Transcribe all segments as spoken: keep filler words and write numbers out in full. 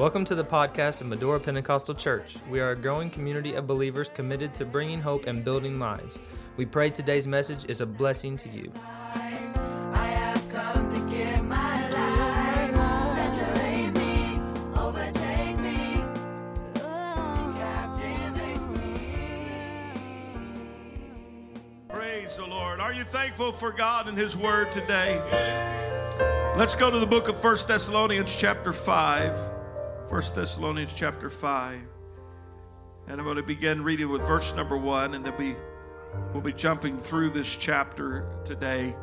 Welcome to the podcast of Medora Pentecostal Church. We are a growing community of believers committed to bringing hope and building lives. We pray today's message is a blessing to you. Praise the Lord. Are you thankful for God and His Word today? Let's go to the book of First Thessalonians chapter five. First Thessalonians chapter five, and I'm going to begin reading with verse number one, and then we, we'll be jumping through this chapter today.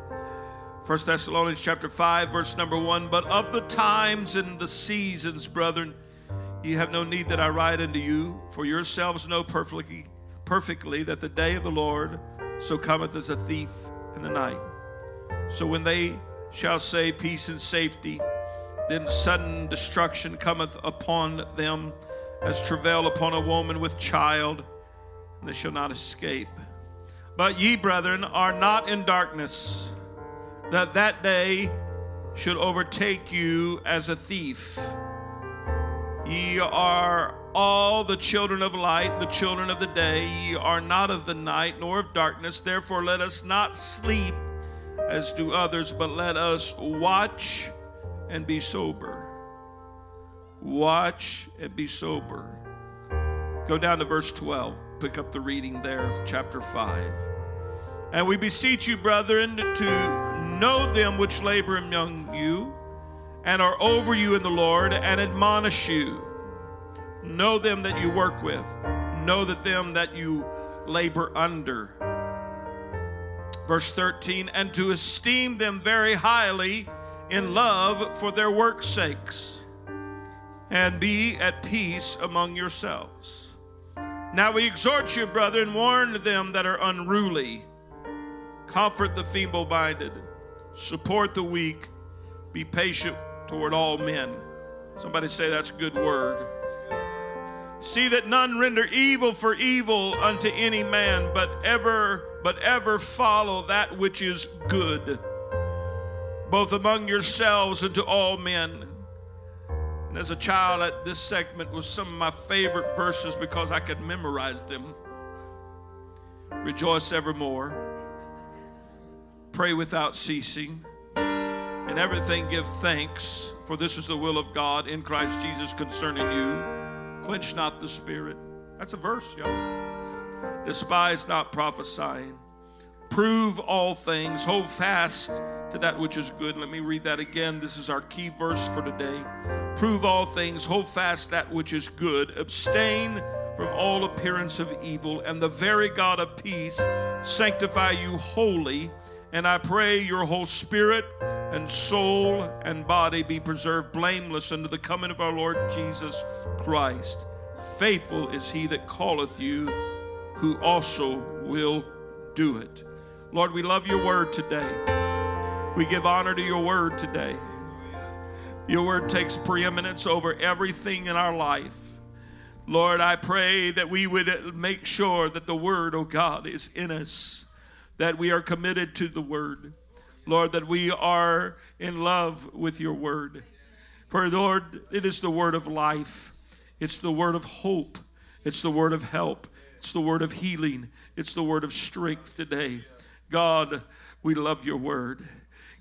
First Thessalonians chapter five, verse number one, but of the times and the seasons, brethren, ye have no need that I write unto you, for yourselves know perfectly, perfectly that the day of the Lord so cometh as a thief in the night. So when they shall say peace and safety, then sudden destruction cometh upon them, as travail upon a woman with child, and they shall not escape. But ye, brethren, are not in darkness, that that day should overtake you as a thief. Ye are all the children of light, the children of the day. Ye are not of the night, nor of darkness. Therefore let us not sleep as do others, but let us watch and be sober. Watch and be sober. Go down to verse twelve. Pick up the reading there of chapter five. And we beseech you, brethren, to know them which labor among you and are over you in the Lord, and admonish you. Know them that you work with. Know that them that you labor under. Verse thirteen, and to esteem them very highly in love for their work's sakes, and be at peace among yourselves. Now we exhort you, brethren, warn them that are unruly, comfort the feeble-minded, support the weak, be patient toward all men. Somebody say that's a good word. See that none render evil for evil unto any man, but ever, but ever follow that which is good, both among yourselves and to all men. And as a child, at this segment was some of my favorite verses because I could memorize them. Rejoice evermore, pray without ceasing, and everything give thanks, for this is the will of God in Christ Jesus concerning you. Quench not the spirit. That's a verse, y'all. Despise not prophesying. Prove all things, hold fast to that which is good. Let me read that again. This is our key verse for today. Prove all things, hold fast that which is good. Abstain from all appearance of evil, and the very God of peace sanctify you wholly. And I pray your whole spirit and soul and body be preserved blameless unto the coming of our Lord Jesus Christ. Faithful is he that calleth you, who also will do it. Lord, we love your word today. We give honor to your word today. Your word takes preeminence over everything in our life. Lord, I pray that we would make sure that the word, oh God, is in us, that we are committed to the word. Lord, that we are in love with your word. For, Lord, it is the word of life. It's the word of hope. It's the word of help. It's the word of healing. It's the word of strength today. God, we love your word.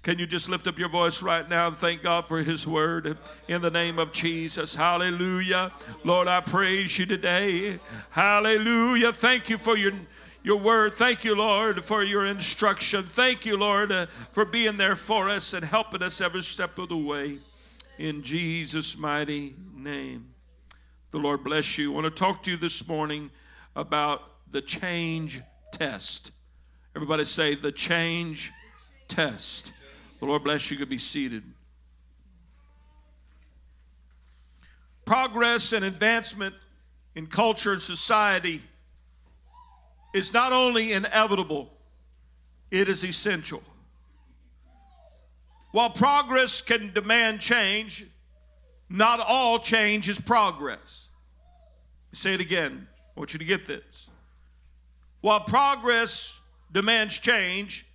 Can you just lift up your voice right now and thank God for his word in the name of Jesus? Hallelujah. Lord, I praise you today. Hallelujah. Thank you for your your word. Thank you, Lord, for your instruction. Thank you, Lord, uh, for being there for us and helping us every step of the way. In Jesus' mighty name, the Lord bless you. I want to talk to you this morning about the change test. Everybody say the change test. The Lord bless you. You can be seated. Progress and advancement in culture and society is not only inevitable, it is essential. While progress can demand change, not all change is progress. Let me say it again. I want you to get this. While progress demands change,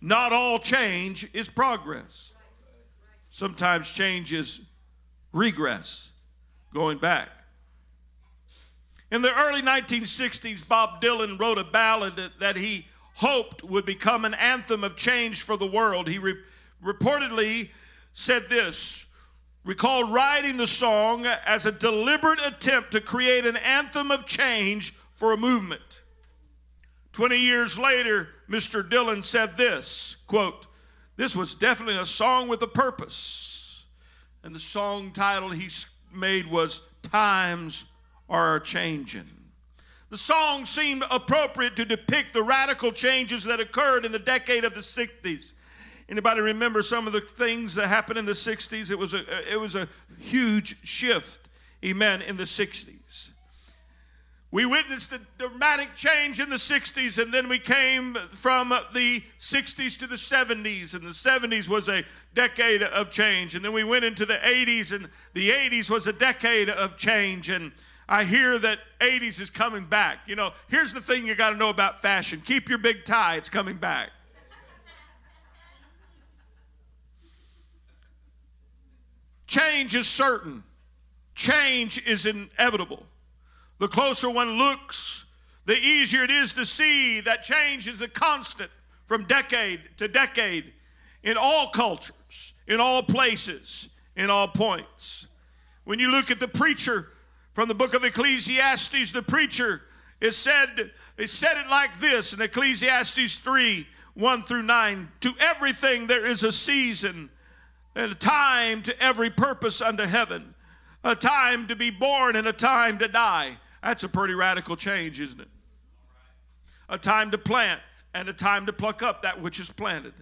not all change is progress. Sometimes change is regress. going back. In the early nineteen sixties, Bob Dylan wrote a ballad that he hoped would become an anthem of change for the world. He re reportedly said this, recalled writing the song as a deliberate attempt to create an anthem of change for a movement. Twenty years later, Mister Dylan said this, quote, this was definitely a song with a purpose. And the song title he made was Times Are Changing. The song seemed appropriate to depict the radical changes that occurred in the decade of the sixties. Anybody remember some of the things that happened in the sixties? It was a, it was a huge shift, amen, in the sixties. We witnessed the dramatic change in the sixties, and then we came from the sixties to the seventies, and the seventies was a decade of change. And then we went into the eighties, and the eighties was a decade of change. And I hear that eighties is coming back. You know, here's the thing you got to know about fashion. Keep your big tie. It's coming back. Change is certain. Change is inevitable. The closer one looks, the easier it is to see that change is the constant from decade to decade in all cultures, in all places, in all points. When you look at the preacher from the book of Ecclesiastes, the preacher is said, is said it like this in Ecclesiastes three, one through nine, to everything there is a season and a time to every purpose under heaven, a time to be born and a time to die. That's a pretty radical change, isn't it? A time to plant and a time to pluck up that which is planted,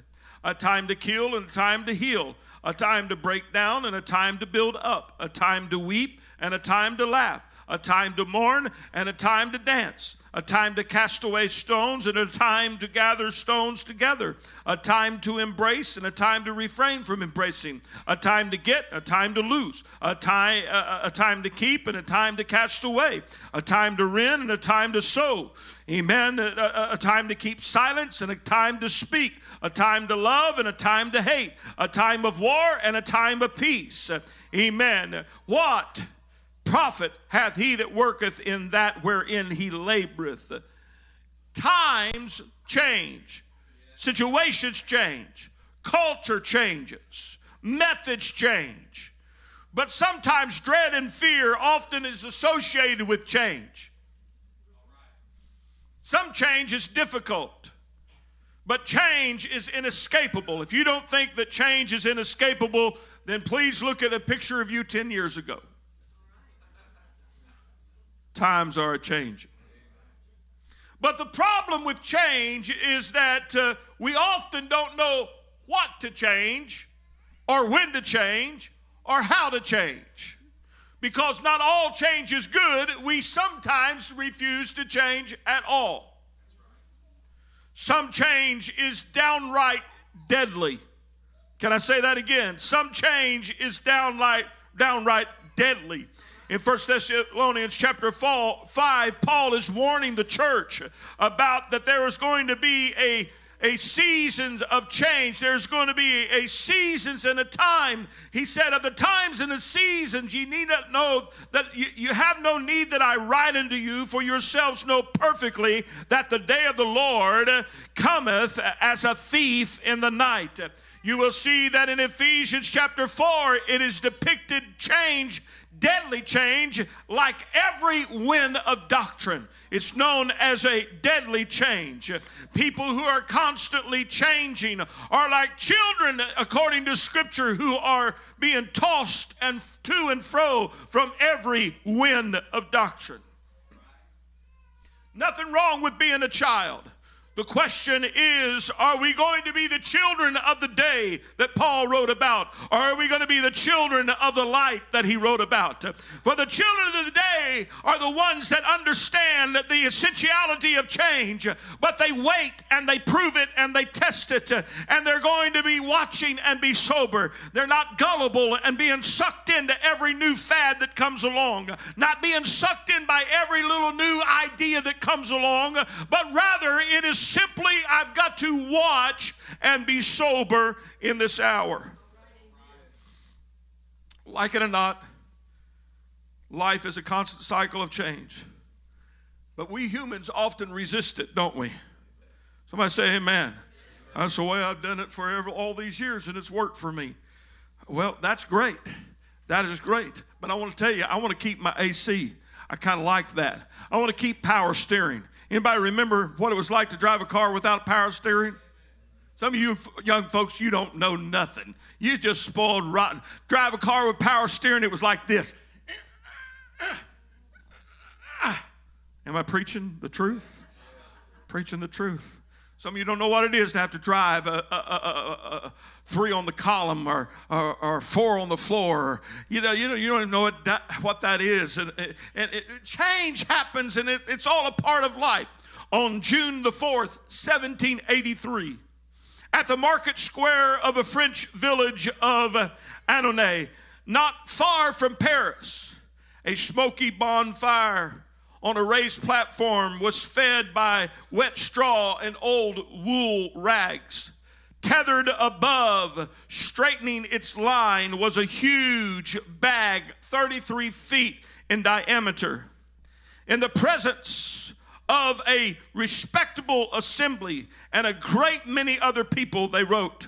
a time to kill and a time to heal, a time to break down and a time to build up, a time to weep and a time to laugh, a time to mourn and a time to dance, a time to cast away stones and a time to gather stones together, a time to embrace and a time to refrain from embracing, a time to get, a time to lose, a time, a, a time to keep and a time to cast away, a time to rend and a time to sow, amen, a, a, a time to keep silence and a time to speak, a time to love and a time to hate, a time of war and a time of peace, amen. What profit hath he that worketh in that wherein he laboreth? Times change. Situations change. Culture changes. Methods change. But sometimes dread and fear often is associated with change. Some change is difficult, but change is inescapable. If you don't think that change is inescapable, then please look at a picture of you ten years ago. Times are changing. But the problem with change is that uh, we often don't know what to change or when to change or how to change. Because not all change is good, we sometimes refuse to change at all. Some change is downright deadly. Can I say that again? Some change is downright, downright deadly. In First Thessalonians chapter five, Paul is warning the church about that there is going to be a, a season of change. There's going to be a, a seasons and a time. He said, of the times and the seasons, ye need not know that you, you have no need that I write unto you, for yourselves know perfectly that the day of the Lord cometh as a thief in the night. You will see that in Ephesians chapter four, it is depicted change, deadly change, like every wind of doctrine. It's known as a deadly change. People who are constantly changing are like children, according to Scripture, who are being tossed and to and fro from every wind of doctrine. Nothing wrong with being a child. The question is, are we going to be the children of the day that Paul wrote about? Or are we going to be the children of the light that he wrote about? For the children of the day are the ones that understand the essentiality of change, but they wait and they prove it and they test it, and they're going to be watching and be sober. They're not gullible and being sucked into every new fad that comes along, not being sucked in by every little new idea that comes along, but rather it is simply, I've got to watch and be sober in this hour. Like it or not, Life is a constant cycle of change. But we humans often resist it, don't we? Somebody say amen. That's the way I've done it for ever, all these years, and it's worked for me. Well, that's great. That is great. But I want to tell you, I want to keep my A C. I kind of like that. I want to keep power steering. Anybody remember what it was like to drive a car without power steering? Some of you young folks, you don't know nothing. You just spoiled rotten. Drive a car with power steering, it was like this. Am I preaching the truth? Preaching the truth. Some of you don't know what it is to have to drive a, a, a, a, a three on the column or, or, or four on the floor. You know, you know, you don't even know what that, what that is. And, and it, change happens, and it, it's all a part of life. On June the fourth, seventeen eighty-three, at the market square of a French village of Annonay, not far from Paris, a smoky bonfire on a raised platform was fed by wet straw and old wool rags. Tethered above, straightening its line, was a huge bag, thirty-three feet in diameter. In the presence of a respectable assembly and a great many other people, they wrote,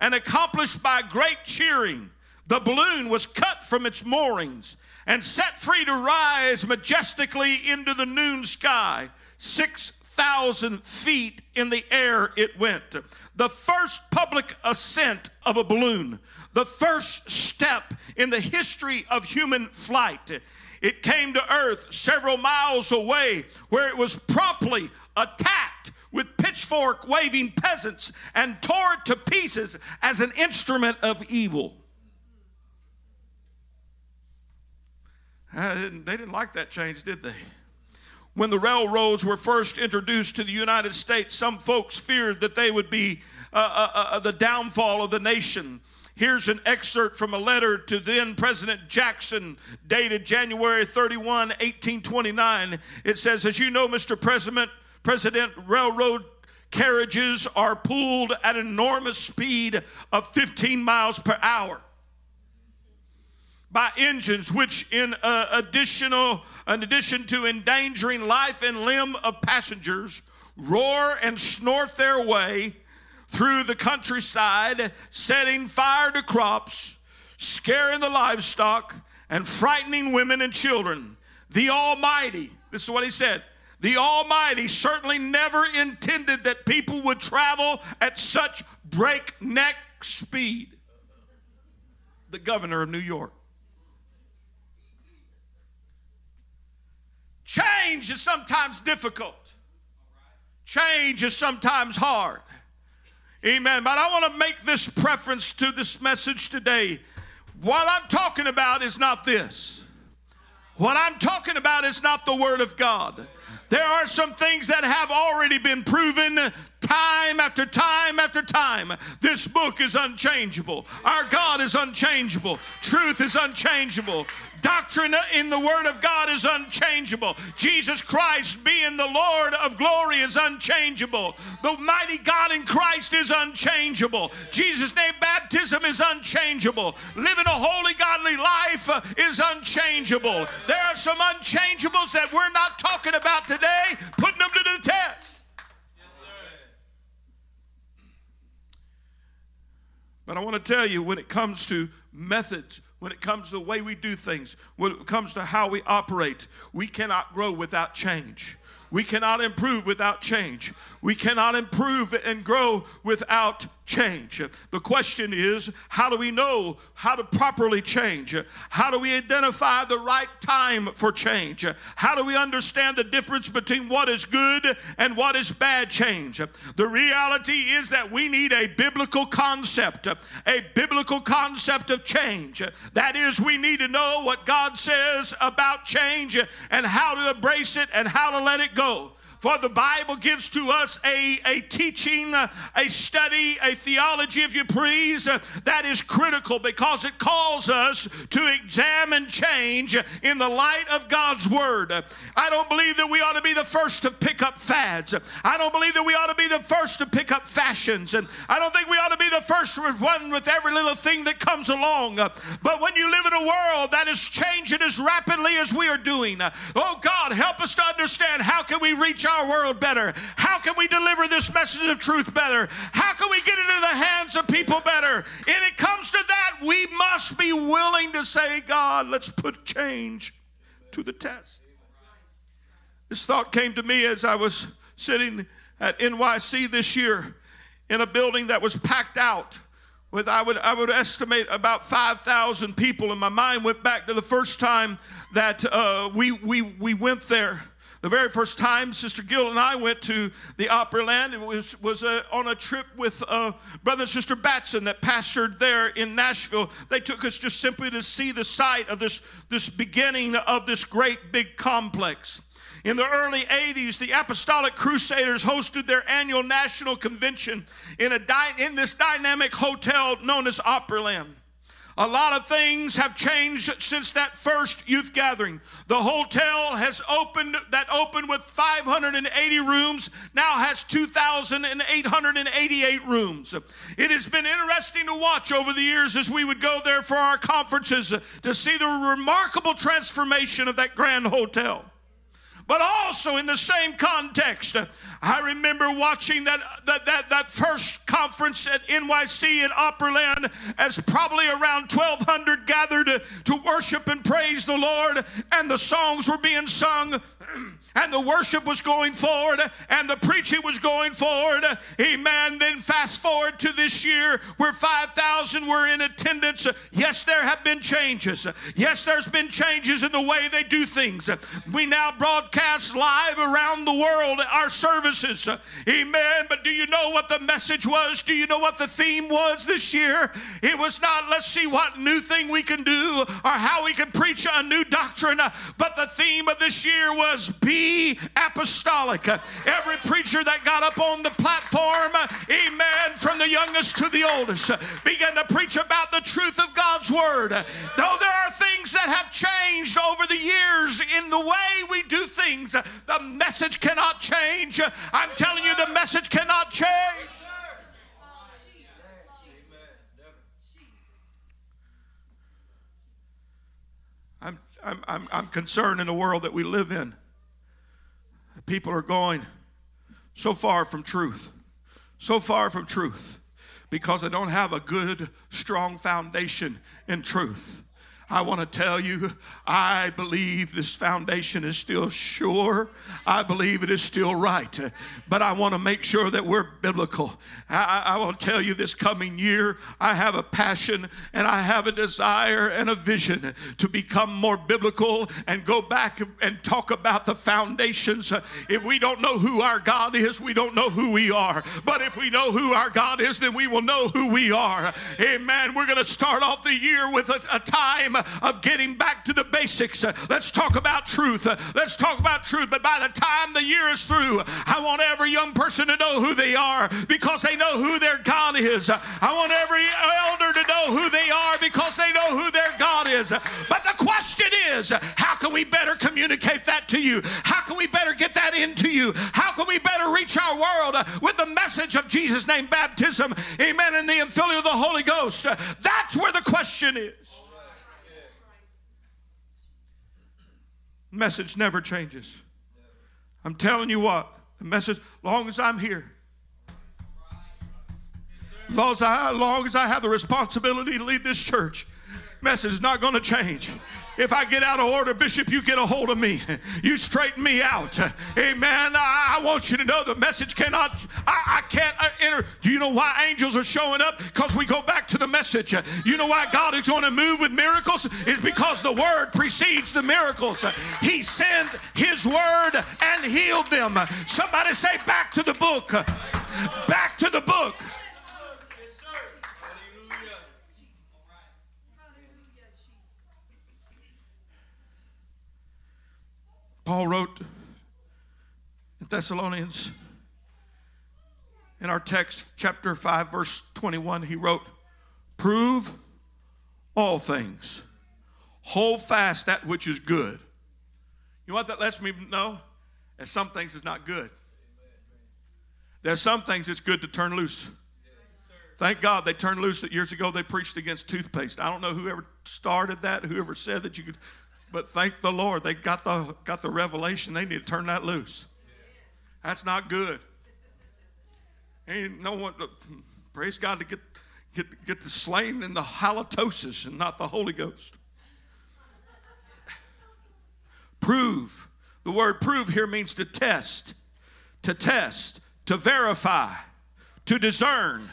and accomplished by great cheering, the balloon was cut from its moorings and set free to rise majestically into the noon sky. six thousand feet in the air it went. The first public ascent of a balloon. The first step in the history of human flight. It came to earth several miles away, where it was promptly attacked with pitchfork waving peasants and torn to pieces as an instrument of evil. I didn't, they didn't like that change, did they? When the railroads were first introduced to the United States, some folks feared that they would be uh, uh, uh, the downfall of the nation. Here's an excerpt from a letter to then President Jackson dated January thirty-first, eighteen twenty-nine. It says, "As you know, Mister President, President, railroad carriages are pulled at an enormous speed of fifteen miles per hour. By engines which, in uh, additional, in addition to endangering life and limb of passengers, roar and snort their way through the countryside, setting fire to crops, scaring the livestock, and frightening women and children. The Almighty," this is what he said, "the Almighty certainly never intended that people would travel at such breakneck speed." The governor of New York. Change is sometimes difficult. Change is sometimes hard. Amen. But I want to make this preference to this message today. What I'm talking about is not this. What I'm talking about is not the Word of God. There are some things that have already been proven time after time after time. This book is unchangeable. Our God is unchangeable. Truth is unchangeable. Doctrine in the Word of God is unchangeable. Jesus Christ being the Lord of glory is unchangeable. The mighty God in Christ is unchangeable. Jesus' name baptism is unchangeable. Living a holy, godly life is unchangeable. There are some unchangeables that we're not talking about today, putting them to the test. But I want to tell you, when it comes to methods, when it comes to the way we do things, when it comes to how we operate, we cannot grow without change. We cannot improve without change. We cannot improve and grow without change. The question is, how do we know how to properly change? How do we identify the right time for change? How do we understand the difference between what is good and what is bad change? The reality is that we need a biblical concept, a biblical concept of change. That is, we need to know what God says about change and how to embrace it and how to let it go. For the Bible gives to us a, a teaching, a study, a theology, if you please, that is critical because it calls us to examine change in the light of God's Word. I don't believe that we ought to be the first to pick up fads. I don't believe that we ought to be the first to pick up fashions. And I don't think we ought to be the first one with every little thing that comes along. But when you live in a world that is changing as rapidly as we are doing, oh God, help us to understand, how can we reach our world better? How can we deliver this message of truth better? How can we get it into the hands of people better? And it comes to that, we must be willing to say, God, let's put change to the test. This thought came to me as I was sitting at N Y C this year in a building that was packed out with, I would, I would estimate, about five thousand people. And my mind went back to the first time that uh, we, we, we went there. The very first time Sister Gill and I went to the Opryland, it was, was uh, on a trip with uh, Brother and Sister Batson that pastored there in Nashville. They took us just simply to see the site of this, this beginning of this great big complex. In the early eighties, the Apostolic Crusaders hosted their annual national convention in, a di in this dynamic hotel known as Opryland. A lot of things have changed since that first youth gathering. The hotel has opened, that opened with five hundred eighty rooms, now has two thousand eight hundred eighty-eight rooms. It has been interesting to watch over the years as we would go there for our conferences to see the remarkable transformation of that grand hotel. But also in the same context, I remember watching that, that, that, that first conference at N Y C in Opryland as probably around twelve hundred gathered to, to worship and praise the Lord, and the songs were being sung. And the worship was going forward, and the preaching was going forward. Amen. Then fast forward to this year where five thousand were in attendance. Yes, there have been changes. Yes, there's been changes in the way they do things. We now broadcast live around the world our services. Amen. But do you know what the message was? Do you know what the theme was this year? It was not, let's see what new thing we can do or how we can preach a new doctrine. But the theme of this year was be apostolic. Every preacher that got up on the platform, amen, from the youngest to the oldest, began to preach about the truth of God's Word. Though there are things that have changed over the years in the way we do things, the message cannot change. I'm telling you, the message cannot change. I'm, I'm, I'm, I'm concerned in the world that we live in. People are going so far from truth, so far from truth, because they don't have a good, strong foundation in truth. I want to tell you, I believe this foundation is still sure. I believe it is still right. But I want to make sure that we're biblical. I, I will tell you, this coming year, I have a passion and I have a desire and a vision to become more biblical and go back and talk about the foundations. If we don't know who our God is, we don't know who we are. But if we know who our God is, then we will know who we are. Amen. We're going to start off the year with a, a time of getting back to the basics. Let's talk about truth. Let's talk about truth. But by the time the year is through, I want every young person to know who they are because they know who their God is. I want every elder to know who they are because they know who their God is. But the question is, how can we better communicate that to you? How can we better get that into you? How can we better reach our world with the message of Jesus' name, baptism, amen, and the infilling of the Holy Ghost? That's where the question is. Message never changes. I'm telling you what, the message, long as I'm here, long as I, long as I have the responsibility to lead this church, message is not going to change. If I get out of order, Bishop, you get a hold of me. You straighten me out. Amen. I, I want you to know the message cannot, I, I can't enter. Do you know why angels are showing up? Because we go back to the message. You know why God is going to move with miracles? It's because the word precedes the miracles. He sent his word and healed them. Somebody say, back to the book. Back to the book. Paul wrote in Thessalonians, in our text, chapter five, verse twenty-one, he wrote, "Prove all things. Hold fast that which is good." You know what that lets me know? That some things is not good. There's some things it's good to turn loose. Thank God they turned loose. That years ago they preached against toothpaste. I don't know whoever started that, whoever said that you could, but thank the Lord they got the got the revelation. They need to turn that loose. That's not good. Ain't no one, praise God, to get get get the slain in the halitosis and not the Holy Ghost. Prove. The word prove here means to test, to test, to verify, to discern.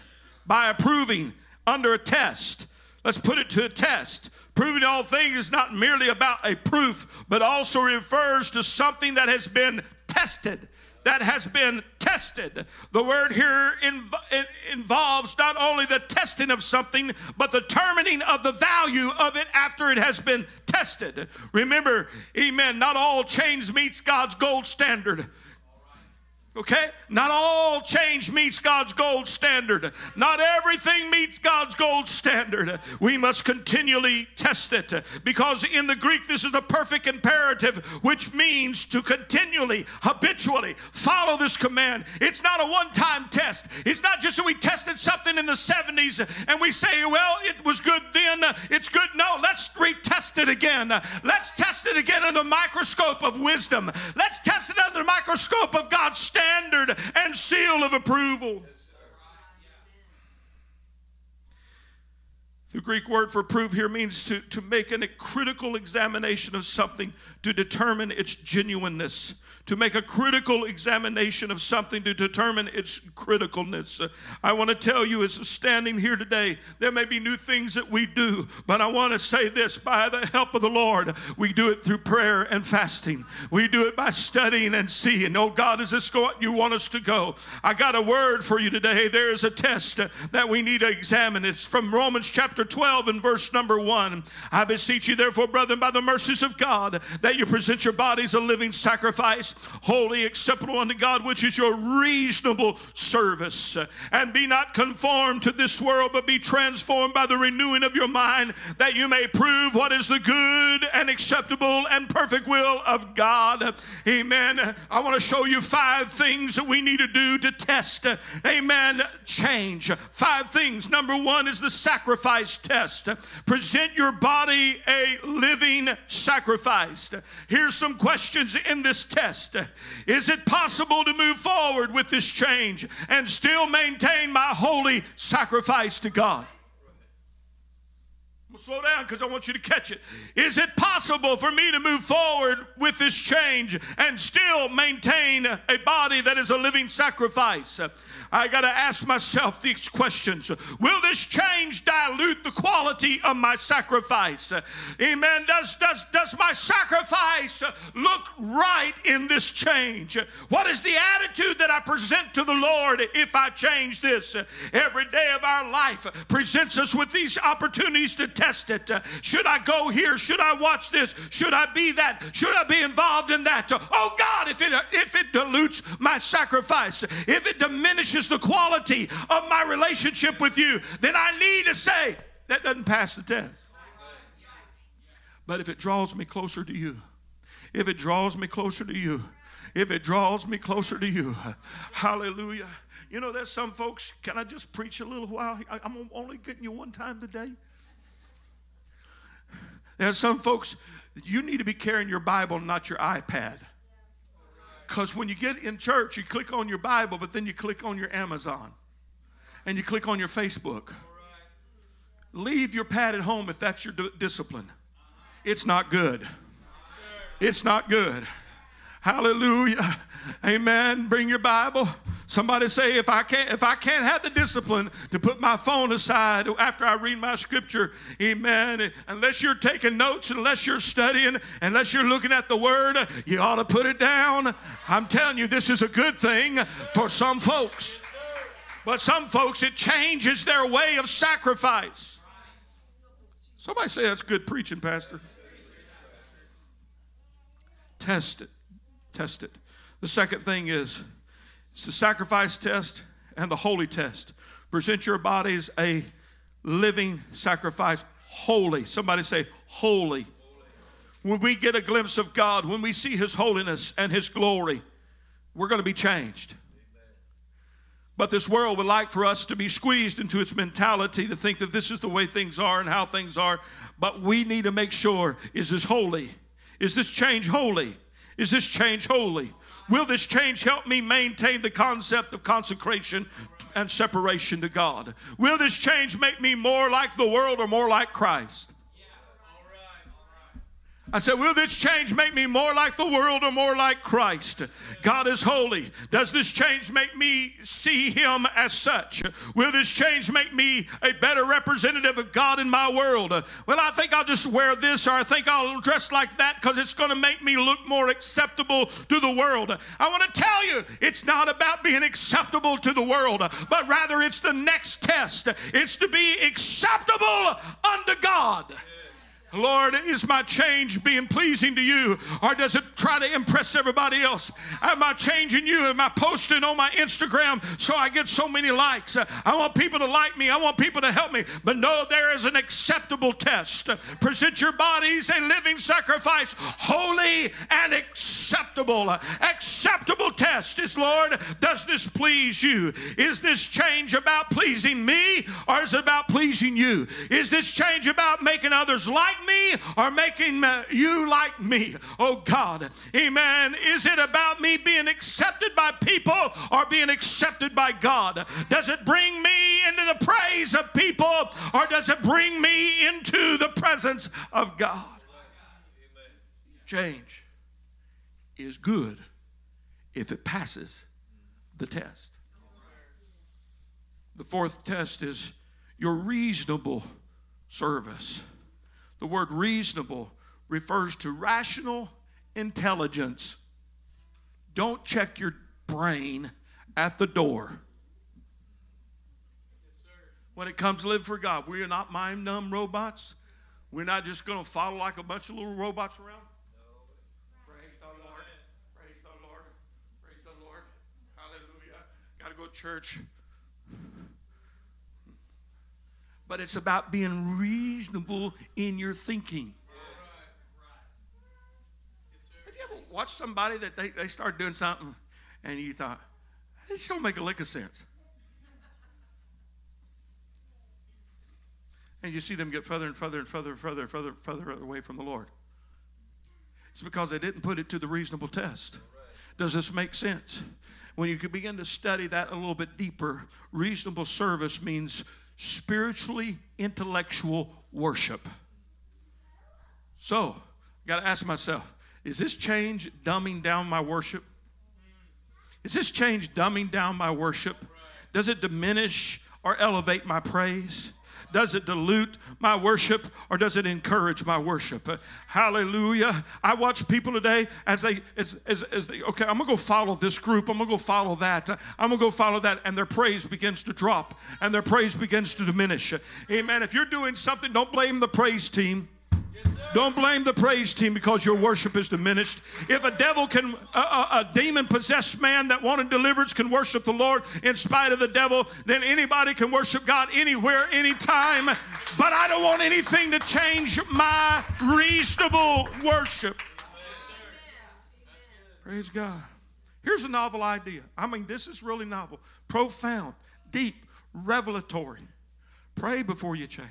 By approving under a test. Let's put it to a test. Proving all things is not merely about a proof, but also refers to something that has been tested. That has been tested. The word here inv- it involves not only the testing of something, but the determining of the value of it after it has been tested. Remember, amen, not all change meets God's gold standard. Okay? Not all change meets God's gold standard. Not everything meets God's gold standard. We must continually test it, because in the Greek this is the perfect imperative, which means to continually, habitually follow this command. It's not a one-time test. It's not just that we tested something in the seventies and we say, well, it was good then, it's good. No, let's retest it again. Let's test it again under the microscope of wisdom. Let's test it under the microscope of God's standard. Standard and seal of approval. The Greek word for prove here means to, to make an, a critical examination of something to determine its genuineness. To make a critical examination of something to determine its criticalness. I want to tell you, as standing here today, there may be new things that we do, but I want to say this, by the help of the Lord, we do it through prayer and fasting. We do it by studying and seeing. Oh God, is this what you want us to go? I got a word for you today. There is a test that we need to examine. It's from Romans chapter twelve and verse number one. I beseech you therefore, brethren, by the mercies of God, that you present your bodies a living sacrifice, holy, acceptable unto God, which is your reasonable service. And be not conformed to this world, but be transformed by the renewing of your mind, that you may prove what is the good and acceptable and perfect will of God. Amen. I want to show you five things that we need to do to test. Amen. Change. Five things. Number one is the sacrifice test. Present your body a living sacrifice. Here's some questions in this test. Is it possible to move forward with this change and still maintain my holy sacrifice to God? I'm going to slow down because I want you to catch it. Is it possible for me to move forward with this change and still maintain a body that is a living sacrifice? I got to ask myself these questions. Will this change dilute the quality of my sacrifice? Amen. Does, does, does my sacrifice look right in this change? What is the attitude that I present to the Lord if I change this? Every day of our life presents us with these opportunities to test it. Should I go here? Should I watch this? Should I be that? Should I be involved in that? Oh God, if it if it dilutes my sacrifice, if it diminishes the quality of my relationship with you, then I need to say that doesn't pass the test. But if it draws me closer to you, if it draws me closer to you, if it draws me closer to you, hallelujah. You know, there's some folks, can I just preach a little while? I'm only getting you one time today. There's some folks, you need to be carrying your Bible, not your iPad. Because when you get in church, you click on your Bible, but then you click on your Amazon. And you click on your Facebook. Leave your pad at home if that's your d- discipline. It's not good. It's not good. Hallelujah. Amen. Bring your Bible. Somebody say, if I can't, if I can't have the discipline to put my phone aside after I read my scripture, amen, unless you're taking notes, unless you're studying, unless you're looking at the word, you ought to put it down. I'm telling you, this is a good thing for some folks. But some folks, it changes their way of sacrifice. Somebody say that's good preaching, Pastor. Test it. Test it. The second thing is, it's the sacrifice test and the holy test. Present your bodies a living sacrifice, holy. Somebody say holy. When we get a glimpse of God, when we see his holiness and his glory, we're going to be changed. But this world would like for us to be squeezed into its mentality to think that this is the way things are and how things are. But we need to make sure, is this holy? Is this change holy? Is this change holy? Will this change help me maintain the concept of consecration and separation to God? Will this change make me more like the world or more like Christ? I said, will this change make me more like the world or more like Christ? God is holy. Does this change make me see him as such? Will this change make me a better representative of God in my world? Well, I think I'll just wear this, or I think I'll dress like that because it's going to make me look more acceptable to the world. I want to tell you, it's not about being acceptable to the world, but rather it's the next test. It's to be acceptable unto God. Lord, is my change being pleasing to you, or does it try to impress everybody else? Am I changing you? Am I posting on my Instagram so I get so many likes? I want people to like me. I want people to help me. But no, there is an acceptable test. Present your bodies a living sacrifice, holy and acceptable. Acceptable test is, Lord, does this please you? Is this change about pleasing me, or is it about pleasing you? Is this change about making others like me or making you like me? Oh God, amen. Is it about me being accepted by people or being accepted by God? Does it bring me into the praise of people, or does it bring me into the presence of God? Change is good if it passes the test. The fourth test is your reasonable service. The word reasonable refers to rational intelligence. Don't check your brain at the door. Yes, sir. When it comes to live for God, we are not mind-numb robots. We're not just going to follow like a bunch of little robots around. No. Praise the Lord. Praise the Lord. Praise the Lord. Hallelujah. Got to go to church. But it's about being reasonable in your thinking. Have you ever watched somebody that they, they started doing something and you thought, this don't make a lick of sense? And you see them get further and further and further and further and further and further away from the Lord. It's because they didn't put it to the reasonable test. Does this make sense? When you can begin to study that a little bit deeper, reasonable service means spiritually intellectual worship. So, I got to ask myself, is this change dumbing down my worship? Is this change dumbing down my worship? Does it diminish or elevate my praise? Does it dilute my worship, or does it encourage my worship? Uh, hallelujah. I watch people today as they, as, as, as they, okay, I'm going to go follow this group. I'm going to go follow that. I'm going to go follow that. And their praise begins to drop, and their praise begins to diminish. Amen. If you're doing something, don't blame the praise team. Don't blame the praise team because your worship is diminished. If a devil can, a, a, a demon-possessed man that wanted deliverance can worship the Lord in spite of the devil, then anybody can worship God anywhere, anytime. But I don't want anything to change my reasonable worship. Praise God. Here's a novel idea. I mean, this is really novel, profound, deep, revelatory. Pray before you change.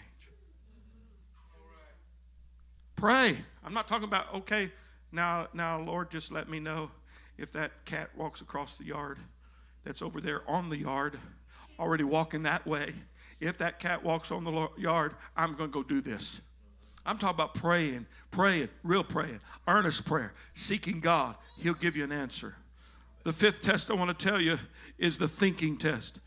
Pray. I'm not talking about, okay, now, now, Lord, just let me know if that cat walks across the yard that's over there on the yard, already walking that way. If that cat walks on the yard, I'm going to go do this. I'm talking about praying, praying, real praying, earnest prayer, seeking God. He'll give you an answer. The fifth test I want to tell you is the thinking test.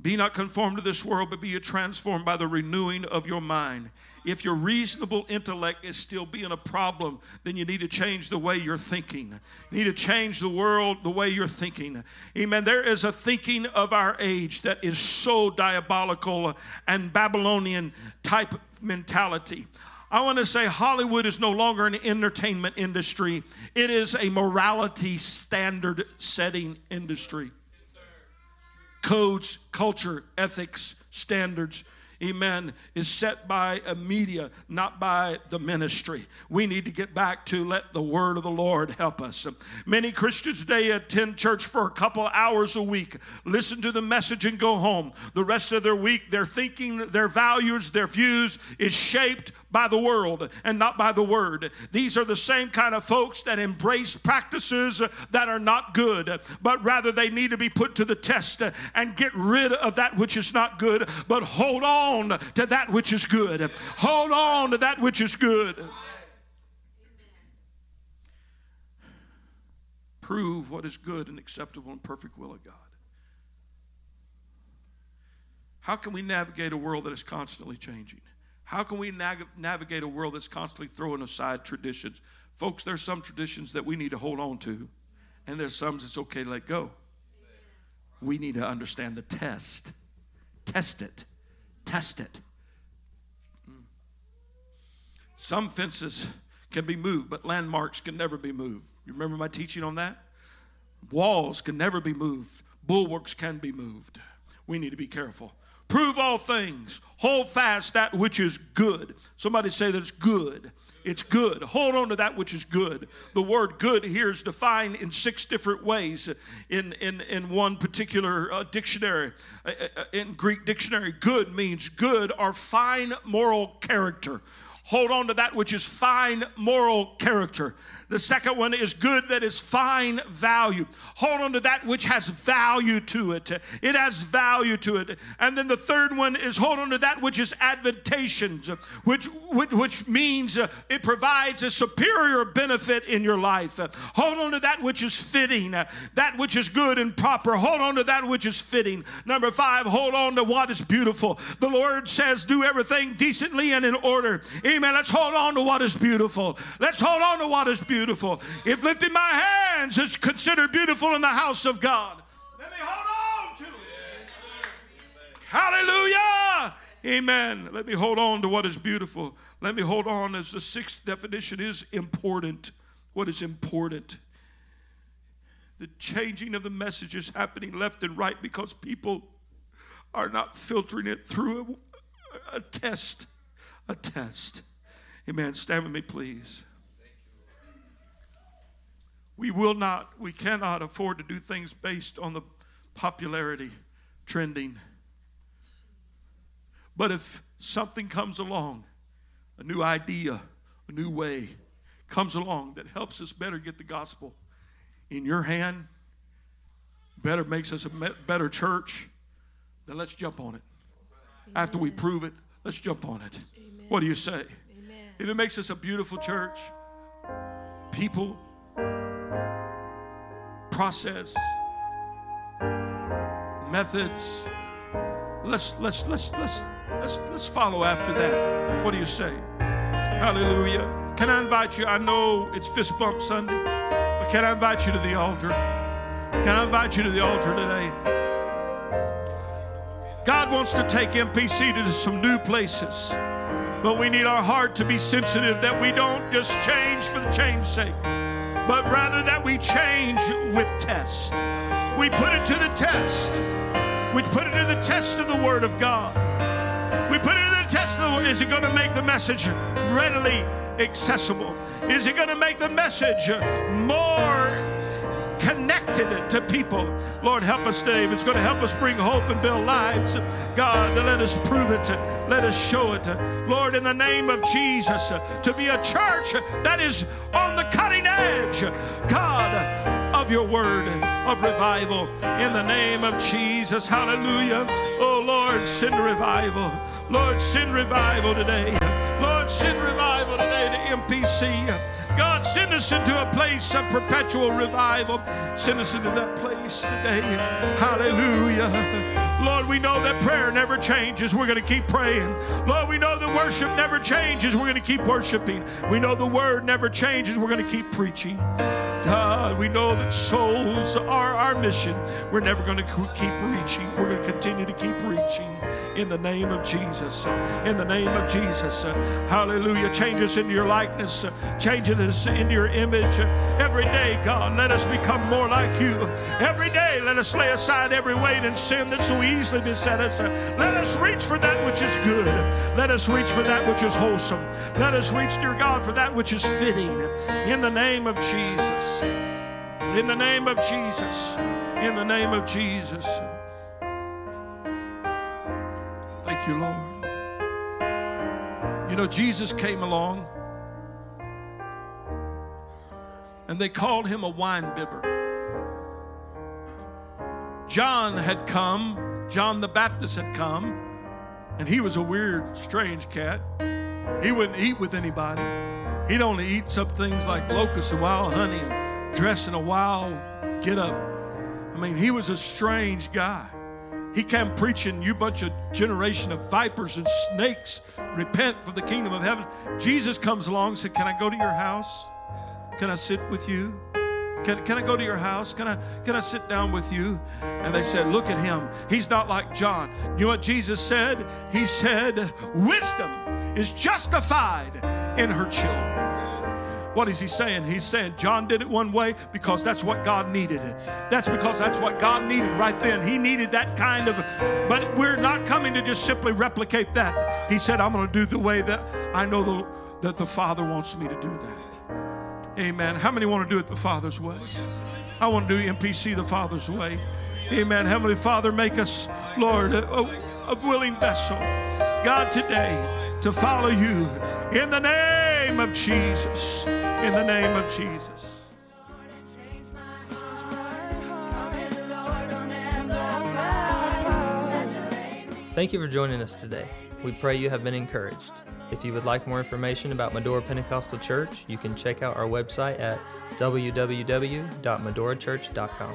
Be not conformed to this world, but be you transformed by the renewing of your mind. If your reasonable intellect is still being a problem, then you need to change the way you're thinking. You need to change the world the way you're thinking. Amen. There is a thinking of our age that is so diabolical and Babylonian type mentality. I want to say Hollywood is no longer an entertainment industry. It is a morality standard setting industry. Codes, culture, ethics, standards, amen, is set by a media, not by the ministry. We need to get back to let the word of the Lord help us. Many Christians today attend church for a couple hours a week, listen to the message and go home. The rest of their week, their thinking, their values, their views is shaped by the world and not by the word. These are the same kind of folks that embrace practices that are not good, but rather they need to be put to the test and get rid of that which is not good, but hold on to that which is good. Hold on to that which is good. Amen. Prove what is good and acceptable and perfect will of God. How can we navigate a world that is constantly changing? How can we nav- navigate a world that's constantly throwing aside traditions? Folks, there's some traditions that we need to hold on to, and there's some that's okay to let go. We need to understand the test. Test it. Test it. Some fences can be moved, but landmarks can never be moved. You remember my teaching on that? Walls can never be moved. Bulwarks can be moved. We need to be careful. Prove all things. Hold fast that which is good. Somebody say that it's good. It's good. Hold on to that which is good. The word good here is defined in six different ways in, in, in one particular uh, dictionary. Uh, in Greek dictionary, good means good or fine moral character. Hold on to that which is fine moral character. The second one is good that is fine value. Hold on to that which has value to it. It has value to it. And then the third one is hold on to that which is advantageous, which, which, which means it provides a superior benefit in your life. Hold on to that which is fitting, that which is good and proper. Hold on to that which is fitting. Number five, hold on to what is beautiful. The Lord says, do everything decently and in order. Amen. Let's hold on to what is beautiful. Let's hold on to what is beautiful. Beautiful. If lifting my hands is considered beautiful in the house of God, let me hold on to it. Yes, hallelujah. Amen. Let me hold on to what is beautiful. Let me hold on, as the sixth definition is important. What is important? The changing of the message is happening left and right because people are not filtering it through a, a test. A test. Amen. Stand with me, please. We will not, we cannot afford to do things based on the popularity trending. But if something comes along, a new idea, a new way comes along that helps us better get the gospel in your hand, better makes us a better church, then let's jump on it. Amen. After we prove it, let's jump on it. Amen. What do you say? Amen. If it makes us a beautiful church, people, process, methods, let's let's let's let's let's let's follow after that. What do you say? Hallelujah. Can I invite you? I know it's Fist Bump Sunday, but can I invite you to the altar? Can I invite you to the altar today? God wants to take M P C to some new places, but we need our heart to be sensitive that we don't just change for the change's sake, but rather that we change with test. We put it to the test. We put it to the test of the Word of God. We put it to the test of the Word. Is it going to make the message readily accessible? Is it going to make the message more connected to people? Lord, help us today. If it's going to help us bring hope and build lives, God, let us prove it. Let us show it. Lord, in the name of Jesus, to be a church that is on the cutting edge, God, of your word, of revival, in the name of Jesus. Hallelujah. Oh, Lord, send revival. Lord, send revival today. Lord, send revival today to M P C. God, send us into a place of perpetual revival. Send us into that place today. Hallelujah. Lord, we know that prayer never changes. We're going to keep praying. Lord, we know that worship never changes. We're going to keep worshiping. We know the word never changes. We're going to keep preaching. God. God. We know that souls are our mission. We're never going to keep reaching. We're going to continue to keep reaching in the name of Jesus. In the name of Jesus. Hallelujah. Change us into your likeness. Change us into your image. Every day, God, let us become more like you. Every day, let us lay aside every weight and sin that so easily beset us. Let us reach for that which is good. Let us reach for that which is wholesome. Let us reach, dear God, for that which is fitting. In the name of Jesus. In the name of Jesus. In the name of Jesus. Thank you, Lord. You know, Jesus came along and they called him a wine bibber. John had come, John the Baptist had come, and he was a weird, strange cat. He wouldn't eat with anybody. He'd only eat some things like locusts and wild honey and dress in a wild get-up. I mean, he was a strange guy. He came preaching, you bunch of generation of vipers and snakes, repent for the kingdom of heaven. Jesus comes along and said, can I go to your house? Can I sit with you? Can, can I go to your house? Can I, can I sit down with you? And they said, look at him. He's not like John. You know what Jesus said? He said, wisdom is justified in her children. What is he saying? He's saying John did it one way because that's what God needed. That's because that's what God needed right then. He needed that kind of, but we're not coming to just simply replicate that. He said, I'm going to do the way that I know the, that the Father wants me to do that. Amen. How many want to do it the Father's way? I want to do M P C the Father's way. Amen. Heavenly Father, make us, Lord, a, a willing vessel, God, today to follow you in the name of Jesus. In the name of Jesus. Thank you for joining us today. We pray you have been encouraged. If you would like more information about Medora Pentecostal Church, you can check out our website at w w w dot medora church dot com.